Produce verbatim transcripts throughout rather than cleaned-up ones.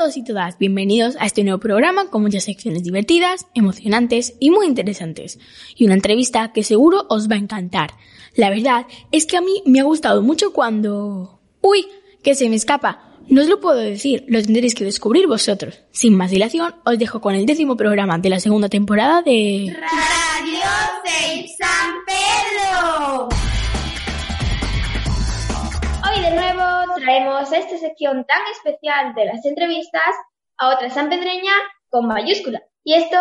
todos y todas, bienvenidos a este nuevo programa con muchas secciones divertidas, emocionantes y muy interesantes, y una entrevista que seguro os va a encantar. La verdad es que a mí me ha gustado mucho cuando... ¡Uy! ¡Que se me escapa! No os lo puedo decir, lo tendréis que descubrir vosotros. Sin más dilación, os dejo con el décimo programa de la segunda temporada de... ¡Radio Safe San Pedro! Hoy de nuevo traemos a esta sección tan especial de las entrevistas a otra sanpedreña con mayúscula. Y esto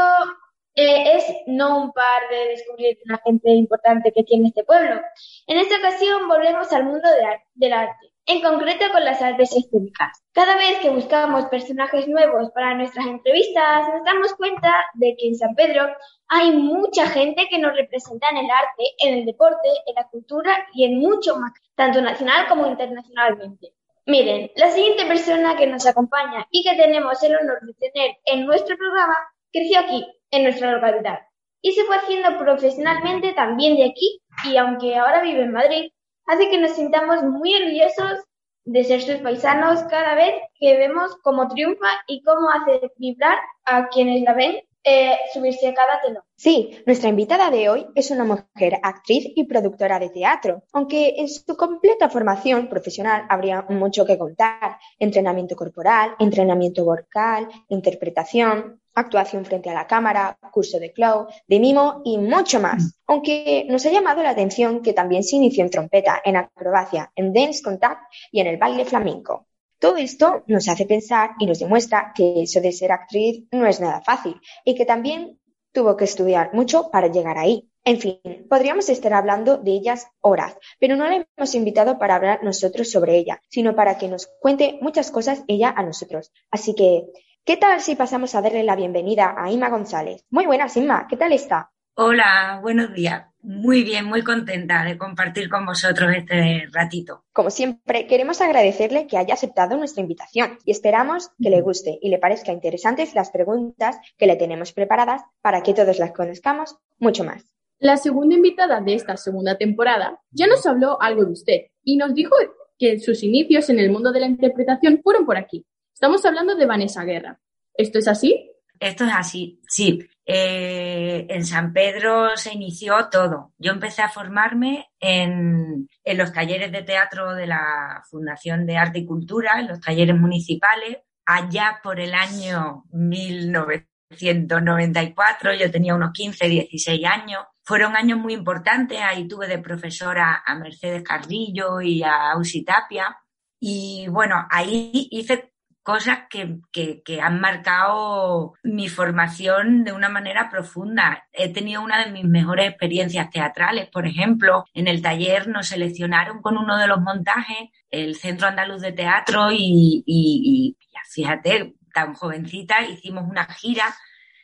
eh, es no un par de descubrir una gente importante que tiene este pueblo. En esta ocasión volvemos al mundo de ar- del arte. En concreto con las artes escénicas. Cada vez que buscamos personajes nuevos para nuestras entrevistas, nos damos cuenta de que en San Pedro hay mucha gente que nos representa en el arte, en el deporte, en la cultura y en mucho más, tanto nacional como internacionalmente. Miren, la siguiente persona que nos acompaña y que tenemos el honor de tener en nuestro programa, creció aquí, en nuestra localidad, y se fue haciendo profesionalmente también de aquí, y aunque ahora vive en Madrid, hace que nos sintamos muy orgullosos de ser sus paisanos cada vez que vemos cómo triunfa y cómo hace vibrar a quienes la ven eh, subirse a cada telón. Sí, nuestra invitada de hoy es una mujer, actriz y productora de teatro, aunque en su completa formación profesional habría mucho que contar. Entrenamiento corporal, entrenamiento vocal, interpretación, actuación frente a la cámara, curso de clown, de mimo y mucho más. Aunque nos ha llamado la atención que también se inició en trompeta, en acrobacia, en dance contact y en el baile flamenco. Todo esto nos hace pensar y nos demuestra que eso de ser actriz no es nada fácil y que también tuvo que estudiar mucho para llegar ahí. En fin, podríamos estar hablando de ellas horas, pero no la hemos invitado para hablar nosotros sobre ella, sino para que nos cuente muchas cosas ella a nosotros. Así que... ¿qué tal si pasamos a darle la bienvenida a Inma González? Muy buenas, Inma, ¿qué tal está? Hola, buenos días. Muy bien, muy contenta de compartir con vosotros este ratito. Como siempre, queremos agradecerle que haya aceptado nuestra invitación y esperamos que le guste y le parezca interesantes las preguntas que le tenemos preparadas para que todos las conozcamos mucho más. La segunda invitada de esta segunda temporada ya nos habló algo de usted y nos dijo que sus inicios en el mundo de la interpretación fueron por aquí. Estamos hablando de Vanessa Guerra. ¿Esto es así? Esto es así, sí. Eh, en San Pedro se inició todo. Yo empecé a formarme en, en los talleres de teatro de la Fundación de Arte y Cultura, en los talleres municipales. Allá por el año mil novecientos noventa y cuatro, yo tenía unos quince, dieciséis años. Fueron años muy importantes. Ahí tuve de profesora a Mercedes Carrillo y a Ausi Tapia. Y bueno, ahí hice... cosas que, que, que han marcado mi formación de una manera profunda. He tenido una de mis mejores experiencias teatrales, por ejemplo. En el taller nos seleccionaron con uno de los montajes, el Centro Andaluz de Teatro, y, y, y fíjate, tan jovencita, hicimos una gira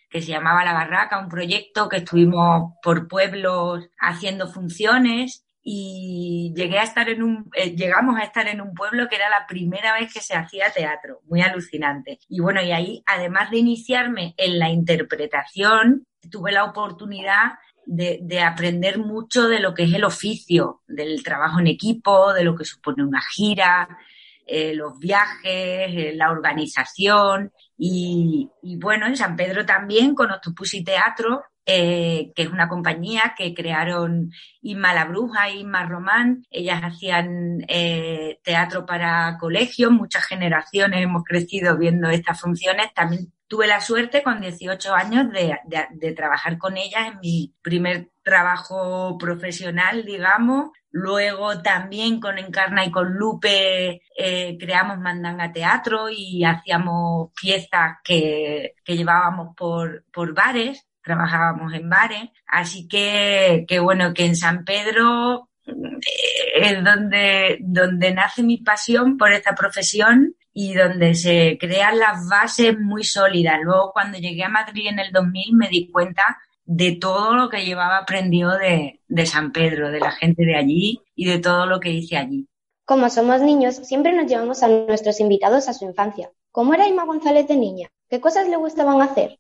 que se llamaba La Barraca, un proyecto que estuvimos por pueblos haciendo funciones. Y llegué a estar en un eh, llegamos a estar en un pueblo que era la primera vez que se hacía teatro, muy alucinante. Y bueno, y ahí, además de iniciarme en la interpretación, tuve la oportunidad de, de aprender mucho de lo que es el oficio, del trabajo en equipo, de lo que supone una gira, eh, los viajes, eh, la organización. Y, y bueno, en San Pedro también, con Octopus y Teatro, Eh, que es una compañía que crearon Isma la Bruja e Isma Román. Ellas hacían eh, teatro para colegios, muchas generaciones hemos crecido viendo estas funciones. También tuve la suerte con dieciocho años de, de, de trabajar con ellas en mi primer trabajo profesional, digamos. Luego también con Encarna y con Lupe eh, creamos Mandanga Teatro y hacíamos piezas que, que llevábamos por, por bares. Trabajábamos en bares, así que, que bueno, que en San Pedro es donde, donde nace mi pasión por esta profesión y donde se crean las bases muy sólidas. Luego, cuando llegué a Madrid en el dos mil, me di cuenta de todo lo que llevaba aprendido de, de San Pedro, de la gente de allí y de todo lo que hice allí. Como somos niños, siempre nos llevamos a nuestros invitados a su infancia. ¿Cómo era Inma González de niña? ¿Qué cosas le gustaban hacer?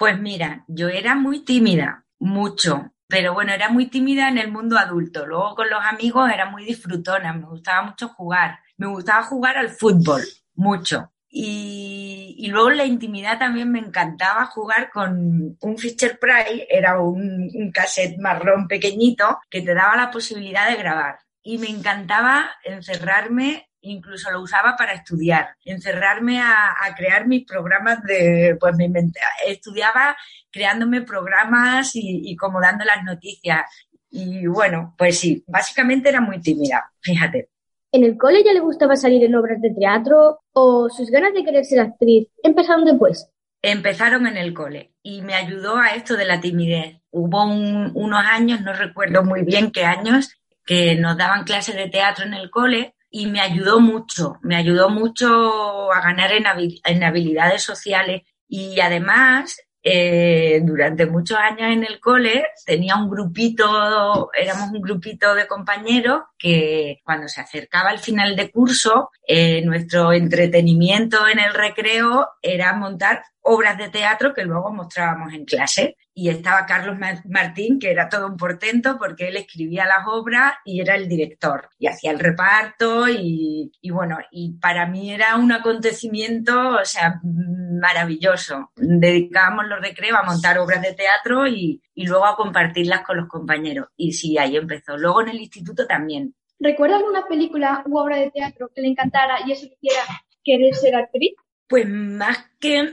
Pues mira, yo era muy tímida, mucho, pero bueno, era muy tímida en el mundo adulto. Luego con los amigos era muy disfrutona, me gustaba mucho jugar. Me gustaba jugar al fútbol, mucho. Y, y luego la intimidad también me encantaba jugar con un Fisher Price, era un, un cassette marrón pequeñito que te daba la posibilidad de grabar. Y me encantaba encerrarme, incluso lo usaba para estudiar, encerrarme a, a crear mis programas de, pues me inventaba, estudiaba creándome programas y, y como dando las noticias. Y bueno, pues sí, básicamente era muy tímida, fíjate. ¿En el cole ya le gustaba salir en obras de teatro o sus ganas de querer ser actriz empezaron después? Empezaron en el cole y me ayudó a esto de la timidez. Hubo un, unos años, no recuerdo muy bien qué años, que nos daban clases de teatro en el cole y me ayudó mucho, me ayudó mucho a ganar en habilidades sociales. Y además, eh, durante muchos años en el cole tenía un grupito, éramos un grupito de compañeros que cuando se acercaba el final de curso, eh, nuestro entretenimiento en el recreo era montar obras de teatro que luego mostrábamos en clase. Y estaba Carlos Martín, que era todo un portento porque él escribía las obras y era el director. Y hacía el reparto y, y bueno, y para mí era un acontecimiento, o sea, maravilloso. Dedicábamos los recreos a montar obras de teatro y, y luego a compartirlas con los compañeros. Y sí, ahí empezó. Luego en el instituto también. ¿Recuerda alguna película u obra de teatro que le encantara y eso quisiera querer ser actriz? Pues más que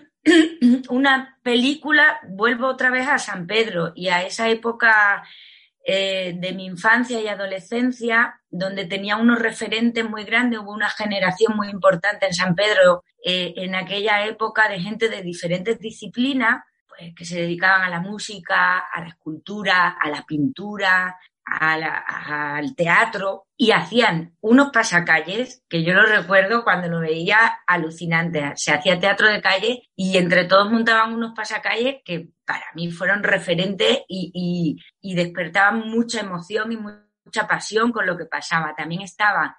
una película, vuelvo otra vez a San Pedro y a esa época eh, de mi infancia y adolescencia, donde tenía unos referentes muy grandes. Hubo una generación muy importante en San Pedro eh, en aquella época de gente de diferentes disciplinas, pues, que se dedicaban a la música, a la escultura, a la pintura, a la, a, al teatro, y hacían unos pasacalles que yo lo recuerdo cuando lo veía alucinante. Se hacía teatro de calle y entre todos montaban unos pasacalles que para mí fueron referentes y, y, y despertaban mucha emoción y mucha pasión con lo que pasaba. También estaba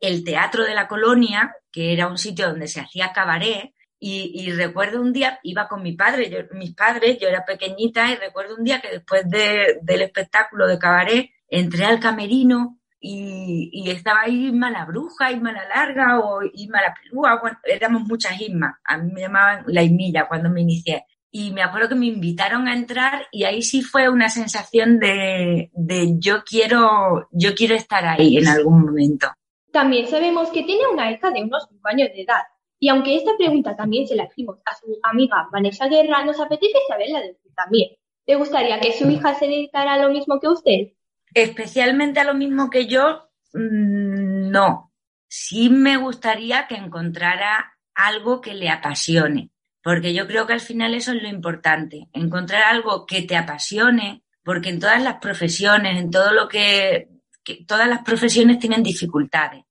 el Teatro de la Colonia, que era un sitio donde se hacía cabaret. Y, y recuerdo un día, iba con mi padre, yo, mis padres, yo era pequeñita, y recuerdo un día que después de, del espectáculo de cabaret entré al camerino y, y estaba ahí Isma la Bruja, Isma la Larga o Isma la Pelúa. Bueno, éramos muchas Ismas, a mí me llamaban la Ismilla cuando me inicié. Y me acuerdo que me invitaron a entrar y ahí sí fue una sensación de, de yo quiero, yo quiero estar ahí en algún momento. También sabemos que tiene una hija de unos cinco años de edad. Y aunque esta pregunta también se la hicimos a su amiga Vanessa Guerra, nos apetece saberla de usted también. ¿Te gustaría que su hija se dedicara a lo mismo que usted? Especialmente a lo mismo que yo, no. Sí me gustaría que encontrara algo que le apasione, porque yo creo que al final eso es lo importante, encontrar algo que te apasione, porque en todas las profesiones, en todo lo que, que todas las profesiones tienen dificultades.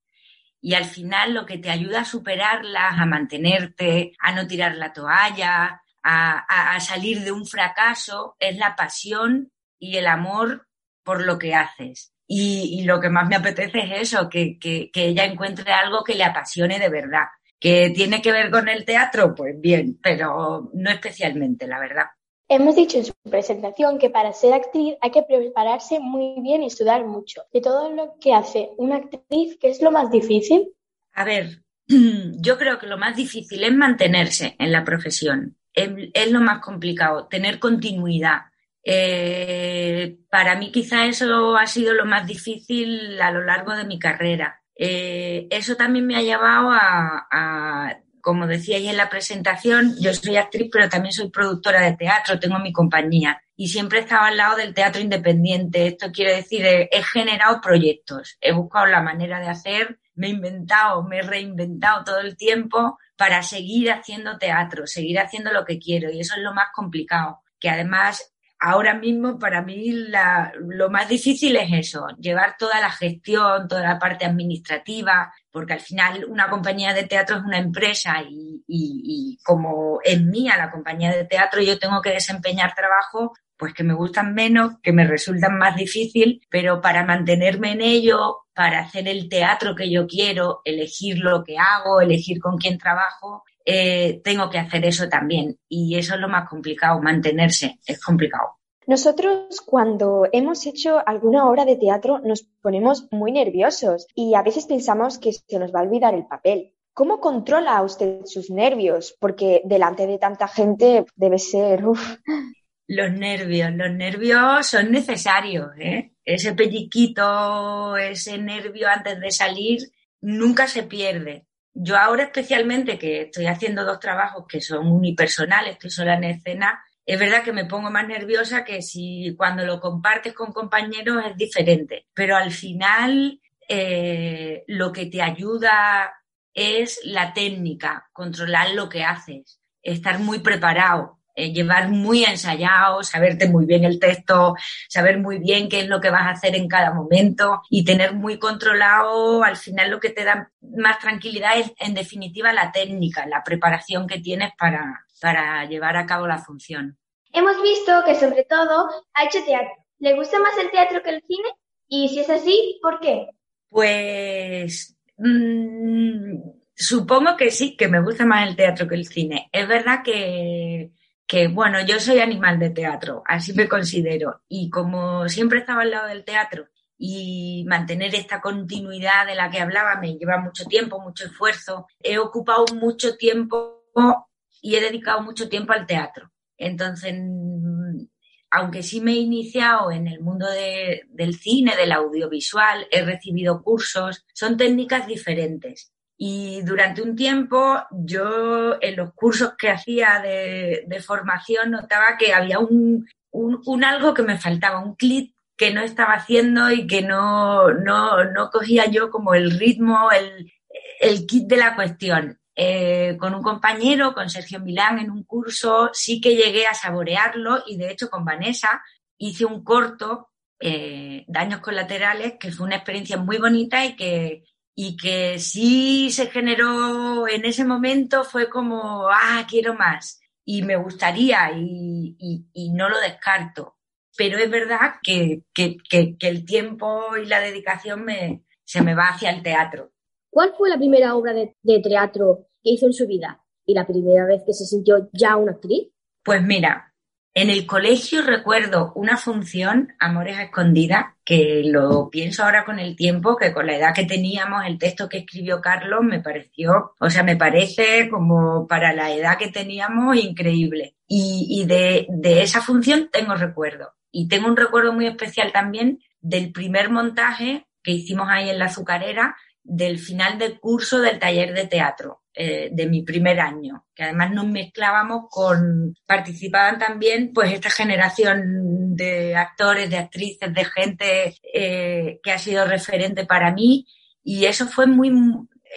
Y al final lo que te ayuda a superarlas, a mantenerte, a no tirar la toalla, a, a, a salir de un fracaso, es la pasión y el amor por lo que haces. Y, y lo que más me apetece es eso, que, que, que ella encuentre algo que le apasione de verdad. ¿Que tiene que ver con el teatro? Pues bien, pero no especialmente, la verdad. Hemos dicho en su presentación que para ser actriz hay que prepararse muy bien y estudiar mucho. ¿Y todo lo que hace una actriz, qué es lo más difícil? A ver, yo creo que lo más difícil es mantenerse en la profesión. Es, es lo más complicado, tener continuidad. Eh, para mí quizá eso ha sido lo más difícil a lo largo de mi carrera. Eh, eso también me ha llevado a... a Como decíais en la presentación, yo soy actriz, pero también soy productora de teatro, tengo mi compañía. Y siempre he estado al lado del teatro independiente. Esto quiere decir, he, he generado proyectos, he buscado la manera de hacer, me he inventado, me he reinventado todo el tiempo para seguir haciendo teatro, seguir haciendo lo que quiero. Y eso es lo más complicado. Que además, ahora mismo para mí la, lo más difícil es eso, llevar toda la gestión, toda la parte administrativa, porque al final una compañía de teatro es una empresa y, y, y como es mía la compañía de teatro, yo tengo que desempeñar trabajo pues que me gustan menos, que me resultan más difícil, pero para mantenerme en ello, para hacer el teatro que yo quiero, elegir lo que hago, elegir con quién trabajo, eh, tengo que hacer eso también. Y eso es lo más complicado, mantenerse, es complicado. Nosotros cuando hemos hecho alguna obra de teatro nos ponemos muy nerviosos y a veces pensamos que se nos va a olvidar el papel. ¿Cómo controla usted sus nervios? Porque delante de tanta gente debe ser... Uf. Los nervios, los nervios son necesarios, ¿eh? Ese pelliquito, ese nervio antes de salir, nunca se pierde. Yo ahora especialmente, que estoy haciendo dos trabajos que son unipersonales, estoy sola en escena, es verdad que me pongo más nerviosa que si cuando lo compartes con compañeros es diferente. Pero al final eh, lo que te ayuda es la técnica, controlar lo que haces, estar muy preparado. Llevar muy ensayado, saberte muy bien el texto, saber muy bien qué es lo que vas a hacer en cada momento y tener muy controlado, al final lo que te da más tranquilidad es, en definitiva, la técnica, la preparación que tienes para, para llevar a cabo la función. Hemos visto que, sobre todo, ha hecho teatro. ¿Le gusta más el teatro que el cine? Y si es así, ¿por qué? Pues... Mmm, supongo que sí, que me gusta más el teatro que el cine. Es verdad que... que bueno, yo soy animal de teatro, así me considero, y como siempre estaba al lado del teatro y mantener esta continuidad de la que hablaba me lleva mucho tiempo, mucho esfuerzo, he ocupado mucho tiempo y he dedicado mucho tiempo al teatro. Entonces, aunque sí me he iniciado en el mundo de, del cine, del audiovisual, he recibido cursos, son técnicas diferentes. Y durante un tiempo yo en los cursos que hacía de, de formación notaba que había un, un, un algo que me faltaba, un clic que no estaba haciendo y que no, no, no cogía yo como el ritmo, el, el kit de la cuestión. Eh, con un compañero, con Sergio Milán, en un curso sí que llegué a saborearlo y de hecho con Vanessa hice un corto, eh, Daños Colaterales, que fue una experiencia muy bonita y que... y que sí se generó en ese momento fue como, ah, quiero más y me gustaría y, y, y no lo descarto. Pero es verdad que, que, que, que el tiempo y la dedicación me, se me va hacia el teatro. ¿Cuál fue la primera obra de, de teatro que hizo en su vida y la primera vez que se sintió ya una actriz? Pues mira, en el colegio recuerdo una función, Amores a Escondidas, que lo pienso ahora con el tiempo, que con la edad que teníamos, el texto que escribió Carlos me pareció, o sea, me parece como para la edad que teníamos increíble. Y, y de, de esa función tengo recuerdo. Y tengo un recuerdo muy especial también del primer montaje que hicimos ahí en la Azucarera, del final del curso del taller de teatro eh, de mi primer año, que además nos mezclábamos con, participaban también pues esta generación de actores, de actrices, de gente eh, que ha sido referente para mí y eso fue muy,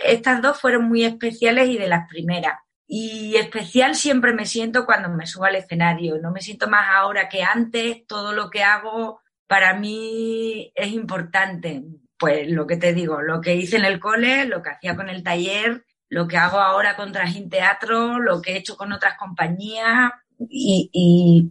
estas dos fueron muy especiales y de las primeras. Y especial siempre me siento cuando me subo al escenario, no me siento más ahora que antes, todo lo que hago para mí es importante. Pues lo que te digo, lo que hice en el cole, lo que hacía con el taller, lo que hago ahora con Trajín Teatro, lo que he hecho con otras compañías y, y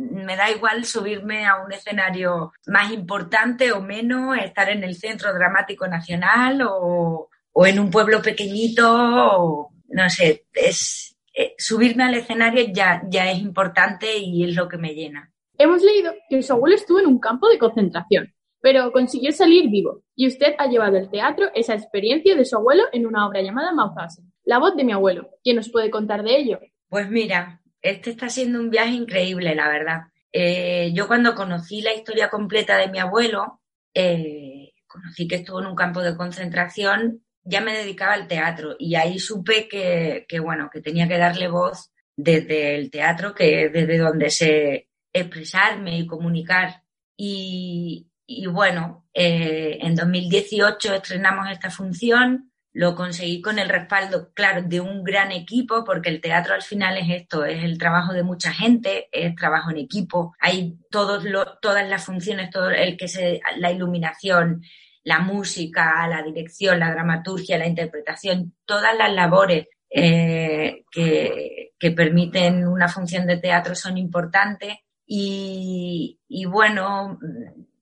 me da igual subirme a un escenario más importante o menos, estar en el Centro Dramático Nacional o, o en un pueblo pequeñito, o, no sé, es eh, subirme al escenario ya, ya es importante y es lo que me llena. Hemos leído que su abuelo estuvo en un campo de concentración, pero consiguió salir vivo, y usted ha llevado al teatro esa experiencia de su abuelo en una obra llamada Mauthausen, La voz de mi abuelo. ¿Quién nos puede contar de ello? Pues mira, este está siendo un viaje increíble, la verdad. Eh, yo cuando conocí la historia completa de mi abuelo, eh, conocí que estuvo en un campo de concentración, ya me dedicaba al teatro, y ahí supe que, que bueno, que tenía que darle voz desde el teatro, que desde donde sé expresarme y comunicar, y... Y bueno, eh, en dos mil dieciocho estrenamos esta función, lo conseguí con el respaldo, claro, de un gran equipo, porque el teatro al final es esto, es el trabajo de mucha gente, es trabajo en equipo, hay todos lo, todas las funciones, todo el que se, la iluminación, la música, la dirección, la dramaturgia, la interpretación, todas las labores eh, que, que permiten una función de teatro son importantes y, y bueno...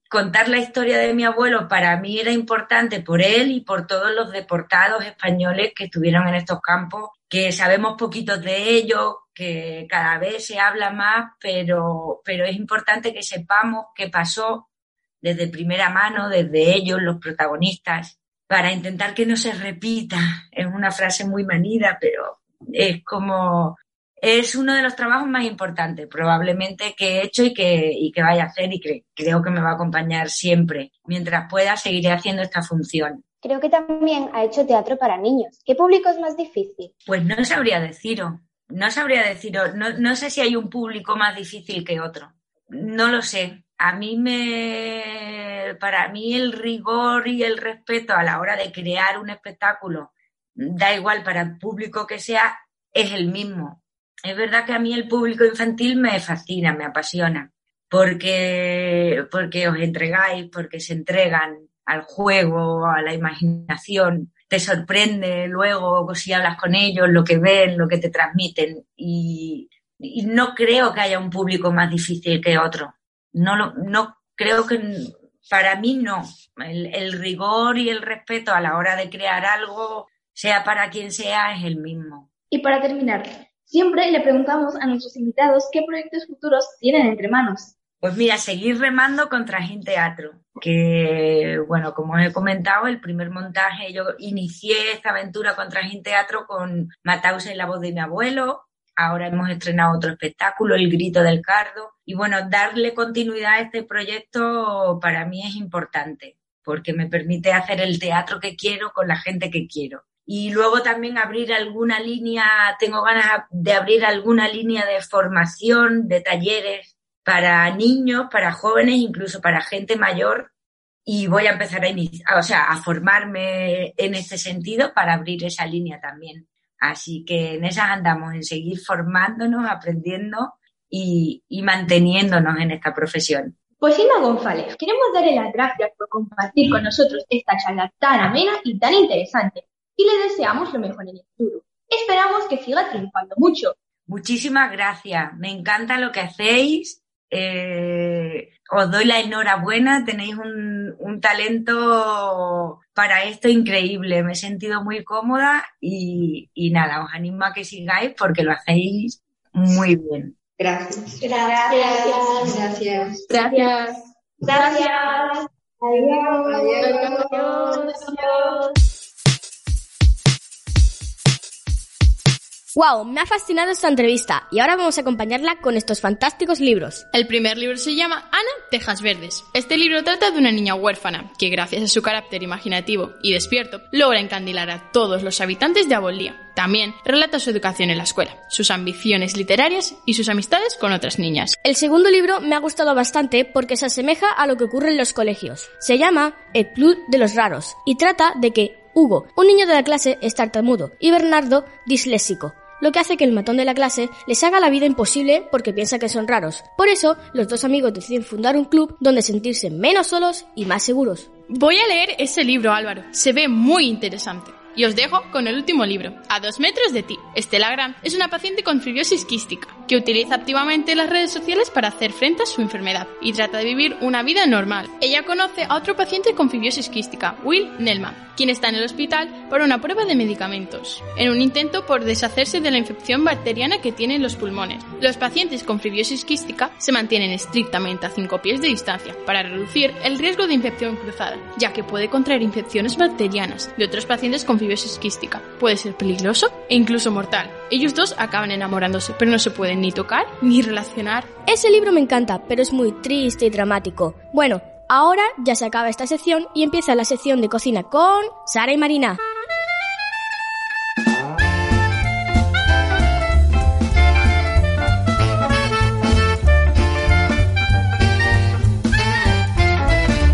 Contar la historia de mi abuelo para mí era importante por él y por todos los deportados españoles que estuvieron en estos campos, que sabemos poquitos de ellos, que cada vez se habla más, pero, pero es importante que sepamos qué pasó desde primera mano, desde ellos, los protagonistas. para intentar que no se repita. Es una frase muy manida, pero es como... Es uno de los trabajos más importantes probablemente que he hecho y que, y que vaya a hacer y que creo que me va a acompañar siempre. Mientras pueda, seguiré haciendo esta función. Creo que también ha hecho teatro para niños. ¿Qué público es más difícil? Pues no sabría deciros, no sabría deciros. No, no sé si hay un público más difícil que otro, no lo sé. A mí me... Para mí el rigor y el respeto a la hora de crear un espectáculo, da igual para el público que sea, es el mismo. Es verdad que a mí el público infantil me fascina, me apasiona, porque, porque os entregáis, porque se entregan al juego, a la imaginación, te sorprende luego si hablas con ellos, lo que ven, lo que te transmiten, y, y no creo que haya un público más difícil que otro, no, lo, no creo que, para mí no, el, el rigor y el respeto a la hora de crear algo, sea para quien sea, es el mismo. Y para terminar, siempre le preguntamos a nuestros invitados qué proyectos futuros tienen entre manos. Pues mira, seguir remando con Trajín Teatro, que, bueno, como os he comentado, el primer montaje, yo inicié esta aventura con Trajín Teatro con Mauthausen, La Voz de mi Abuelo. Ahora hemos estrenado otro espectáculo, El Grito del Cardo. Y bueno, darle continuidad a este proyecto para mí es importante, porque me permite hacer el teatro que quiero con la gente que quiero. Y luego también abrir alguna línea, tengo ganas de abrir alguna línea de formación, de talleres para niños, para jóvenes, incluso para gente mayor. Y voy a empezar a iniciar, o sea, a formarme en este sentido para abrir esa línea también. Así que en esas andamos, en seguir formándonos, aprendiendo y, y manteniéndonos en esta profesión. Pues Inma González, queremos darle las gracias por compartir con nosotros esta charla tan amena y tan interesante. Y le deseamos lo mejor en el futuro. Esperamos que siga triunfando mucho. Muchísimas gracias. Me encanta lo que hacéis. Eh, os doy la enhorabuena. Tenéis un, un talento para esto increíble. Me he sentido muy cómoda y, y nada, os animo a que sigáis porque lo hacéis muy bien. Gracias. Gracias. Gracias. Gracias. Gracias. Gracias. Adiós. Adiós. Adiós. Adiós. ¡Wow! Me ha fascinado esta entrevista y ahora vamos a acompañarla con estos fantásticos libros. El primer libro se llama Ana Tejas Verdes. Este libro trata de una niña huérfana que, gracias a su carácter imaginativo y despierto, logra encandilar a todos los habitantes de Abolía. También relata su educación en la escuela, sus ambiciones literarias y sus amistades con otras niñas. El segundo libro me ha gustado bastante porque se asemeja a lo que ocurre en los colegios. Se llama El Club de los Raros y trata de que Hugo, un niño de la clase, es tartamudo y Bernardo, disléxico, lo que hace que el matón de la clase les haga la vida imposible porque piensa que son raros. Por eso, los dos amigos deciden fundar un club donde sentirse menos solos y más seguros. Voy a leer ese libro, Álvaro. Se ve muy interesante. Y os dejo con el último libro, A dos metros de ti. Estela Gran es una paciente con fibrosis quística que utiliza activamente las redes sociales para hacer frente a su enfermedad y trata de vivir una vida normal. Ella conoce a otro paciente con fibrosis quística, Will Nelman, quien está en el hospital por una prueba de medicamentos, en un intento por deshacerse de la infección bacteriana que tiene en los pulmones. Los pacientes con fibrosis quística se mantienen estrictamente a cinco pies de distancia para reducir el riesgo de infección cruzada, ya que puede contraer infecciones bacterianas de otros pacientes con fibrosis fibrosis quística. Puede ser peligroso e incluso mortal. Ellos dos acaban enamorándose, pero no se pueden ni tocar ni relacionar. Ese libro me encanta, pero es muy triste y dramático. Bueno, ahora ya se acaba esta sección y empieza la sección de cocina con Sara y Marina.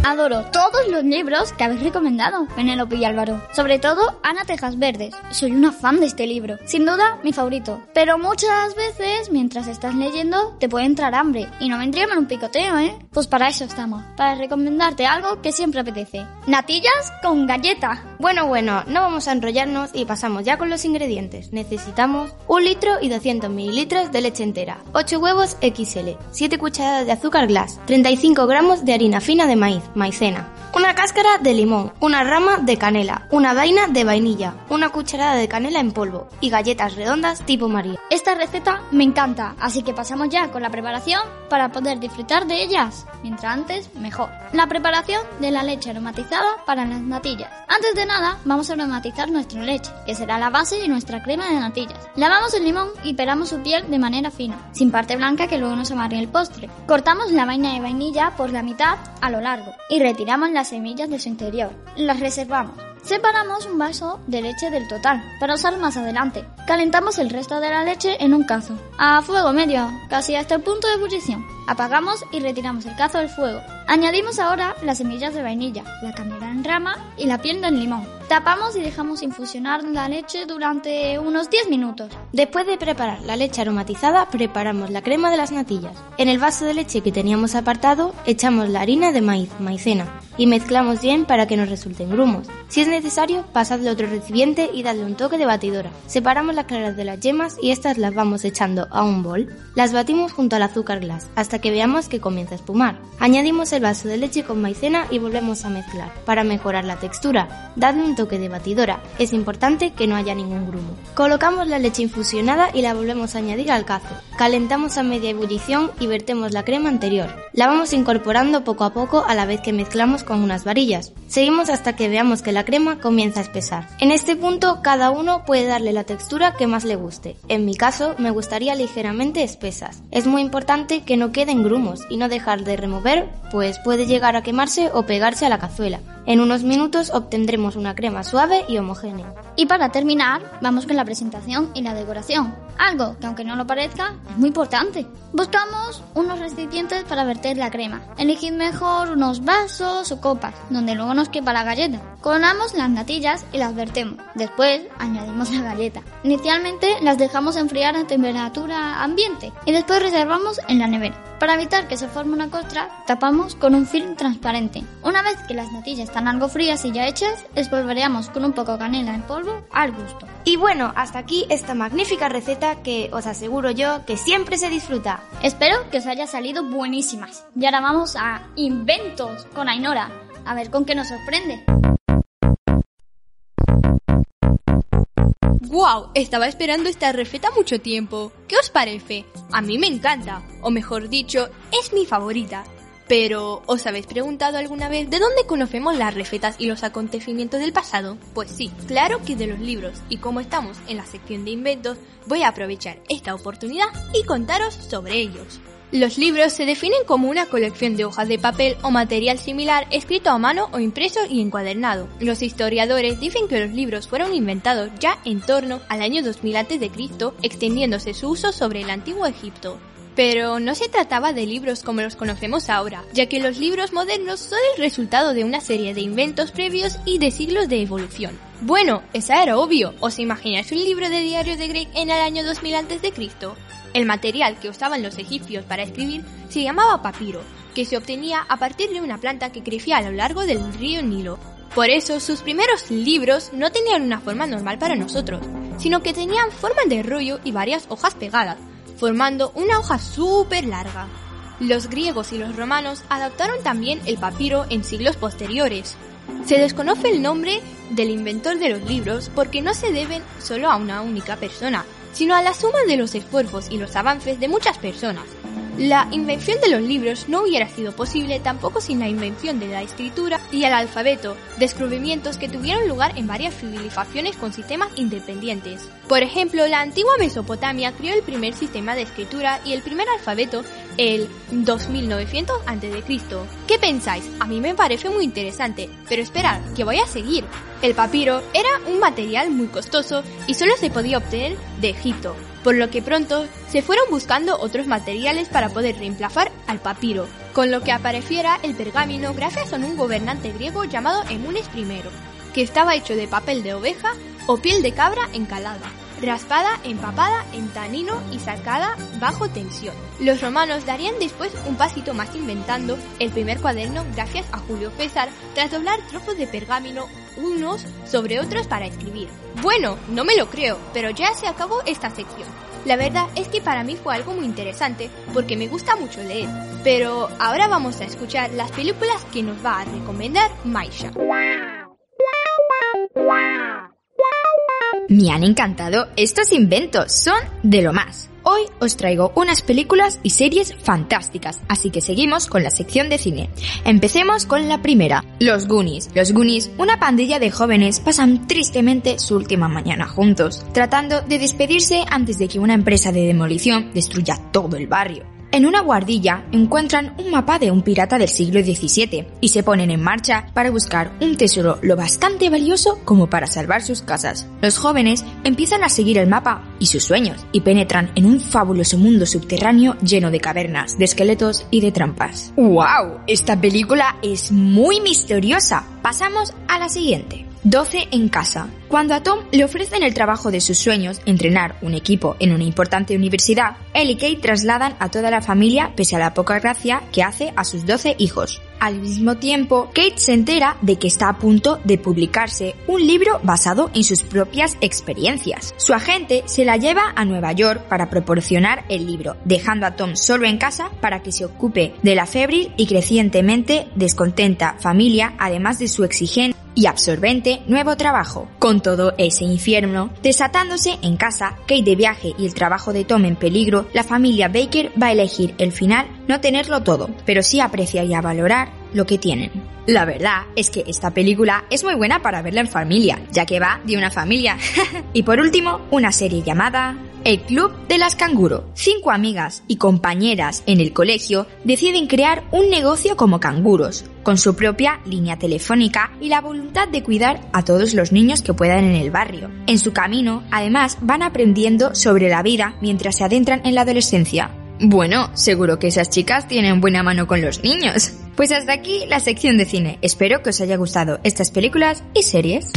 Adoro todos los libros que habéis recomendado, Penélope y Álvaro. Sobre todo, Ana Tejas Verdes. Soy una fan de este libro. Sin duda, mi favorito. Pero muchas veces, mientras estás leyendo, te puede entrar hambre. Y no vendría mal un picoteo, ¿eh? Pues para eso estamos. Para recomendarte algo que siempre apetece. Natillas con galleta. Bueno, bueno, no vamos a enrollarnos y pasamos ya con los ingredientes. Necesitamos un litro y doscientos mililitros de leche entera, ocho huevos equis ele, siete cucharadas de azúcar glass, treinta y cinco gramos de harina fina de maíz, maicena, una cáscara de limón, una rama de canela, una vaina de vainilla, una cucharada de canela en polvo y galletas redondas tipo María. Esta receta me encanta, así que pasamos ya con la preparación para poder disfrutar de ellas. Mientras antes, mejor. La preparación de la leche aromatizada para las natillas. Antes de nada, vamos a aromatizar nuestra leche, que será la base de nuestra crema de natillas. Lavamos el limón y pelamos su piel de manera fina, sin parte blanca que luego nos amargue el postre. Cortamos la vaina de vainilla por la mitad a lo largo y retiramos las semillas de su interior. Las reservamos. Separamos un vaso de leche del total para usar más adelante. Calentamos el resto de la leche en un cazo a fuego medio, casi hasta el punto de ebullición. Apagamos y retiramos el cazo del fuego. Añadimos ahora las semillas de vainilla, la canela en rama y la piel del limón. Tapamos y dejamos infusionar la leche durante unos diez minutos. Después de preparar la leche aromatizada, preparamos la crema de las natillas. En el vaso de leche que teníamos apartado, echamos la harina de maíz, maicena, y mezclamos bien para que nos resulten grumos. Si es necesario, pasadle otro recipiente y dadle un toque de batidora. Separamos las claras de las yemas y estas las vamos echando a un bol. Las batimos junto al azúcar glas hasta que veamos que comienza a espumar. Añadimos el vaso de leche con maicena y volvemos a mezclar para mejorar la textura. Dadle un toque de batidora, es importante que no haya ningún grumo. Colocamos la leche infusionada y la volvemos a añadir al cazo. Calentamos a media ebullición y vertemos la crema anterior. La vamos incorporando poco a poco a la vez que mezclamos con unas varillas. Seguimos hasta que veamos que la crema comienza a espesar. En este punto cada uno puede darle la textura que más le guste. En mi caso me gustaría ligeramente espesas. Es muy importante que no queden grumos y no dejar de remover, pues puede llegar a quemarse o pegarse a la cazuela. En unos minutos obtendremos una crema suave y homogénea. Y para terminar, vamos con la presentación y la decoración. Algo que aunque no lo parezca, es muy importante. Buscamos unos recipientes para verter la crema. Elegid mejor unos vasos o copas, donde luego nos quepa la galleta. Colamos las natillas y las vertemos. Después añadimos la galleta. Inicialmente las dejamos enfriar a temperatura ambiente y después reservamos en la nevera. Para evitar que se forme una costra, tapamos con un film transparente. Una vez que las natillas están algo frías y ya hechas, espolvoreamos con un poco de canela en polvo al gusto. Y bueno, hasta aquí esta magnífica receta que os aseguro yo que siempre se disfruta. Espero que os haya salido buenísimas. Y ahora vamos a Inventos con Ainhoa, a ver con qué nos sorprende. ¡Wow! Estaba esperando esta receta mucho tiempo. ¿Qué os parece? A mí me encanta, o mejor dicho, es mi favorita. Pero, ¿os habéis preguntado alguna vez de dónde conocemos las recetas y los acontecimientos del pasado? Pues sí, claro que de los libros. Y como estamos en la sección de inventos, voy a aprovechar esta oportunidad y contaros sobre ellos. Los libros se definen como una colección de hojas de papel o material similar escrito a mano o impreso y encuadernado. Los historiadores dicen que los libros fueron inventados ya en torno al año dos mil antes de Cristo, extendiéndose su uso sobre el antiguo Egipto. Pero no se trataba de libros como los conocemos ahora, ya que los libros modernos son el resultado de una serie de inventos previos y de siglos de evolución. Bueno, esa era obvio. ¿Os imagináis un libro de diario de Greg en el año dos mil antes de Cristo? El material que usaban los egipcios para escribir se llamaba papiro, que se obtenía a partir de una planta que crecía a lo largo del río Nilo. Por eso, sus primeros libros no tenían una forma normal para nosotros, sino que tenían forma de rollo y varias hojas pegadas, formando una hoja súper larga. Los griegos y los romanos adaptaron también el papiro en siglos posteriores. Se desconoce el nombre del inventor de los libros porque no se deben solo a una única persona, sino a la suma de los esfuerzos y los avances de muchas personas. La invención de los libros no hubiera sido posible tampoco sin la invención de la escritura y el alfabeto, descubrimientos que tuvieron lugar en varias civilizaciones con sistemas independientes. Por ejemplo, la antigua Mesopotamia creó el primer sistema de escritura y el primer alfabeto el dos mil novecientos antes de Cristo. ¿Qué pensáis? A mí me parece muy interesante, pero esperad, que voy a seguir. El papiro era un material muy costoso y solo se podía obtener de Egipto, por lo que pronto se fueron buscando otros materiales para poder reemplazar al papiro, con lo que apareciera el pergamino gracias a un gobernante griego llamado Emunes primero, que estaba hecho de papel de oveja o piel de cabra encalada, raspada, empapada en tanino y sacada bajo tensión. Los romanos darían después un pasito más inventando el primer cuaderno gracias a Julio César tras doblar trozos de pergamino unos sobre otros para escribir. Bueno, no me lo creo, pero ya se acabó esta sección. La verdad es que para mí fue algo muy interesante porque me gusta mucho leer. Pero ahora vamos a escuchar las películas que nos va a recomendar Maisha. Me han encantado estos inventos, son de lo más. Hoy os traigo unas películas y series fantásticas, así que seguimos con la sección de cine. Empecemos con la primera, Los Goonies. Los Goonies, una pandilla de jóvenes, pasan tristemente su última mañana juntos, tratando de despedirse antes de que una empresa de demolición destruya todo el barrio. En una guardilla encuentran un mapa de un pirata del siglo diecisiete y se ponen en marcha para buscar un tesoro lo bastante valioso como para salvar sus casas. Los jóvenes empiezan a seguir el mapa y sus sueños y penetran en un fabuloso mundo subterráneo lleno de cavernas, de esqueletos y de trampas. ¡Wow! Esta película es muy misteriosa. Pasamos a la siguiente. doce en casa. Cuando a Tom le ofrecen el trabajo de sus sueños, entrenar un equipo en una importante universidad, él y Kate trasladan a toda la familia pese a la poca gracia que hace a sus doce hijos. Al mismo tiempo, Kate se entera de que está a punto de publicarse un libro basado en sus propias experiencias. Su agente se la lleva a Nueva York para proporcionar el libro, dejando a Tom solo en casa para que se ocupe de la febril y crecientemente descontenta familia, además de su exigente y absorbente nuevo trabajo. Con todo ese infierno desatándose en casa, Kate de viaje y el trabajo de Tom en peligro, la familia Baker va a elegir el final no tenerlo todo, pero sí apreciar y a valorar lo que tienen. La verdad es que esta película es muy buena para verla en familia, ya que va de una familia. Y por último, una serie llamada El Club de las Canguros. Cinco amigas y compañeras en el colegio deciden crear un negocio como canguros, con su propia línea telefónica y la voluntad de cuidar a todos los niños que puedan en el barrio. En su camino, además, van aprendiendo sobre la vida mientras se adentran en la adolescencia. Bueno, seguro que esas chicas tienen buena mano con los niños. Pues hasta aquí la sección de cine. Espero que os haya gustado estas películas y series.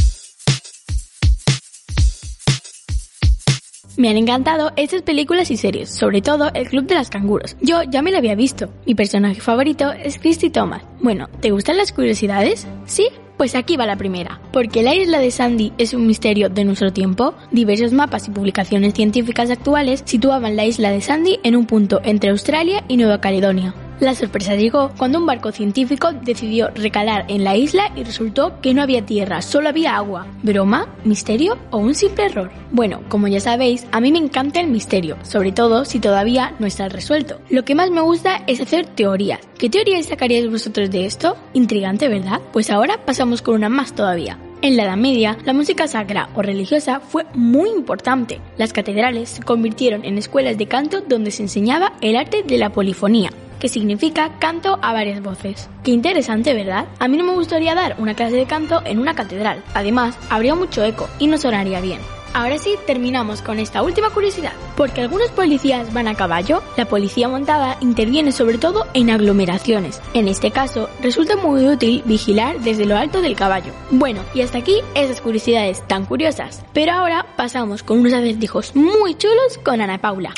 Me han encantado estas películas y series, sobre todo El Club de las Canguros. Yo ya me la había visto. Mi personaje favorito es Christy Thomas. Bueno, ¿te gustan las curiosidades? ¿Sí? Pues aquí va la primera. ¿Por qué la isla de Sandy es un misterio de nuestro tiempo? Diversos mapas y publicaciones científicas actuales situaban la isla de Sandy en un punto entre Australia y Nueva Caledonia. La sorpresa llegó cuando un barco científico decidió recalar en la isla y resultó que no había tierra, solo había agua. ¿Broma? ¿Misterio? ¿O un simple error? Bueno, como ya sabéis, a mí me encanta el misterio, sobre todo si todavía no está resuelto. Lo que más me gusta es hacer teorías. ¿Qué teorías sacaríais vosotros de esto? Intrigante, ¿verdad? Pues ahora pasamos con una más todavía. En la Edad Media, la música sacra o religiosa fue muy importante. Las catedrales se convirtieron en escuelas de canto donde se enseñaba el arte de la polifonía, que significa canto a varias voces. Qué interesante, ¿verdad? A mí no me gustaría dar una clase de canto en una catedral. Además, habría mucho eco y no sonaría bien. Ahora sí, terminamos con esta última curiosidad. Porque algunos policías van a caballo, la policía montada interviene sobre todo en aglomeraciones. En este caso, resulta muy útil vigilar desde lo alto del caballo. Bueno, y hasta aquí esas curiosidades tan curiosas. Pero ahora pasamos con unos acertijos muy chulos con Ana Paula.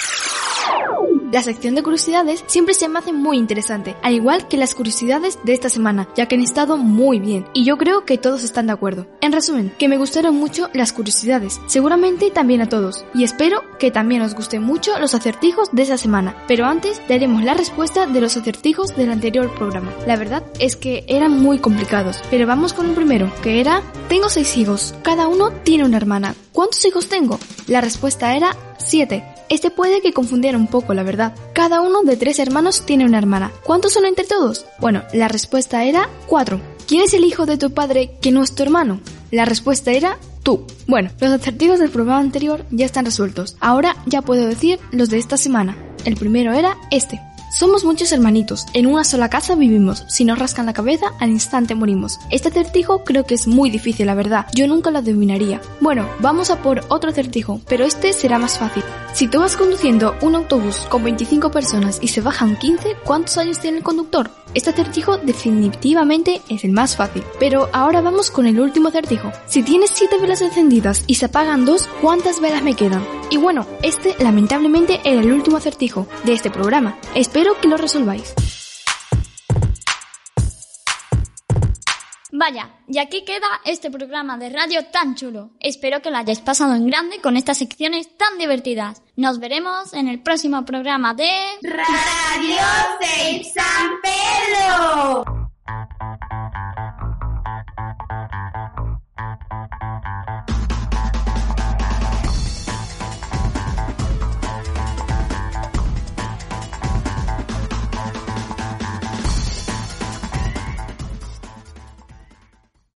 La sección de curiosidades siempre se me hace muy interesante, al igual que las curiosidades de esta semana, ya que han estado muy bien, y yo creo que todos están de acuerdo. En resumen, que me gustaron mucho las curiosidades, seguramente también a todos, y espero que también os gusten mucho los acertijos de esta semana, pero antes daremos la respuesta de los acertijos del anterior programa. La verdad es que eran muy complicados, pero vamos con el primero, que era... Tengo seis hijos, cada uno tiene una hermana. ¿Cuántos hijos tengo? La respuesta era siete. Este puede que confundiera un poco, la verdad. Cada uno de tres hermanos tiene una hermana. ¿Cuántos son entre todos? Bueno, la respuesta era cuatro. ¿Quién es el hijo de tu padre que no es tu hermano? La respuesta era tú. Bueno, los acertijos del programa anterior ya están resueltos. Ahora ya puedo decir los de esta semana. El primero era este. Somos muchos hermanitos, en una sola casa vivimos, si nos rascan la cabeza al instante morimos. Este acertijo creo que es muy difícil, la verdad, yo nunca lo adivinaría. Bueno, vamos a por otro acertijo, pero este será más fácil. Si tú vas conduciendo un autobús con veinticinco personas y se bajan quince, ¿cuántos años tiene el conductor? Este acertijo definitivamente es el más fácil, pero ahora vamos con el último acertijo. Si tienes siete velas encendidas y se apagan dos, ¿cuántas velas me quedan? Y bueno, este lamentablemente era el último acertijo de este programa. Espero que lo resolváis. Vaya, y aquí queda este programa de radio tan chulo. Espero que lo hayáis pasado en grande con estas secciones tan divertidas. Nos veremos en el próximo programa de... Radio Safe San Pedro.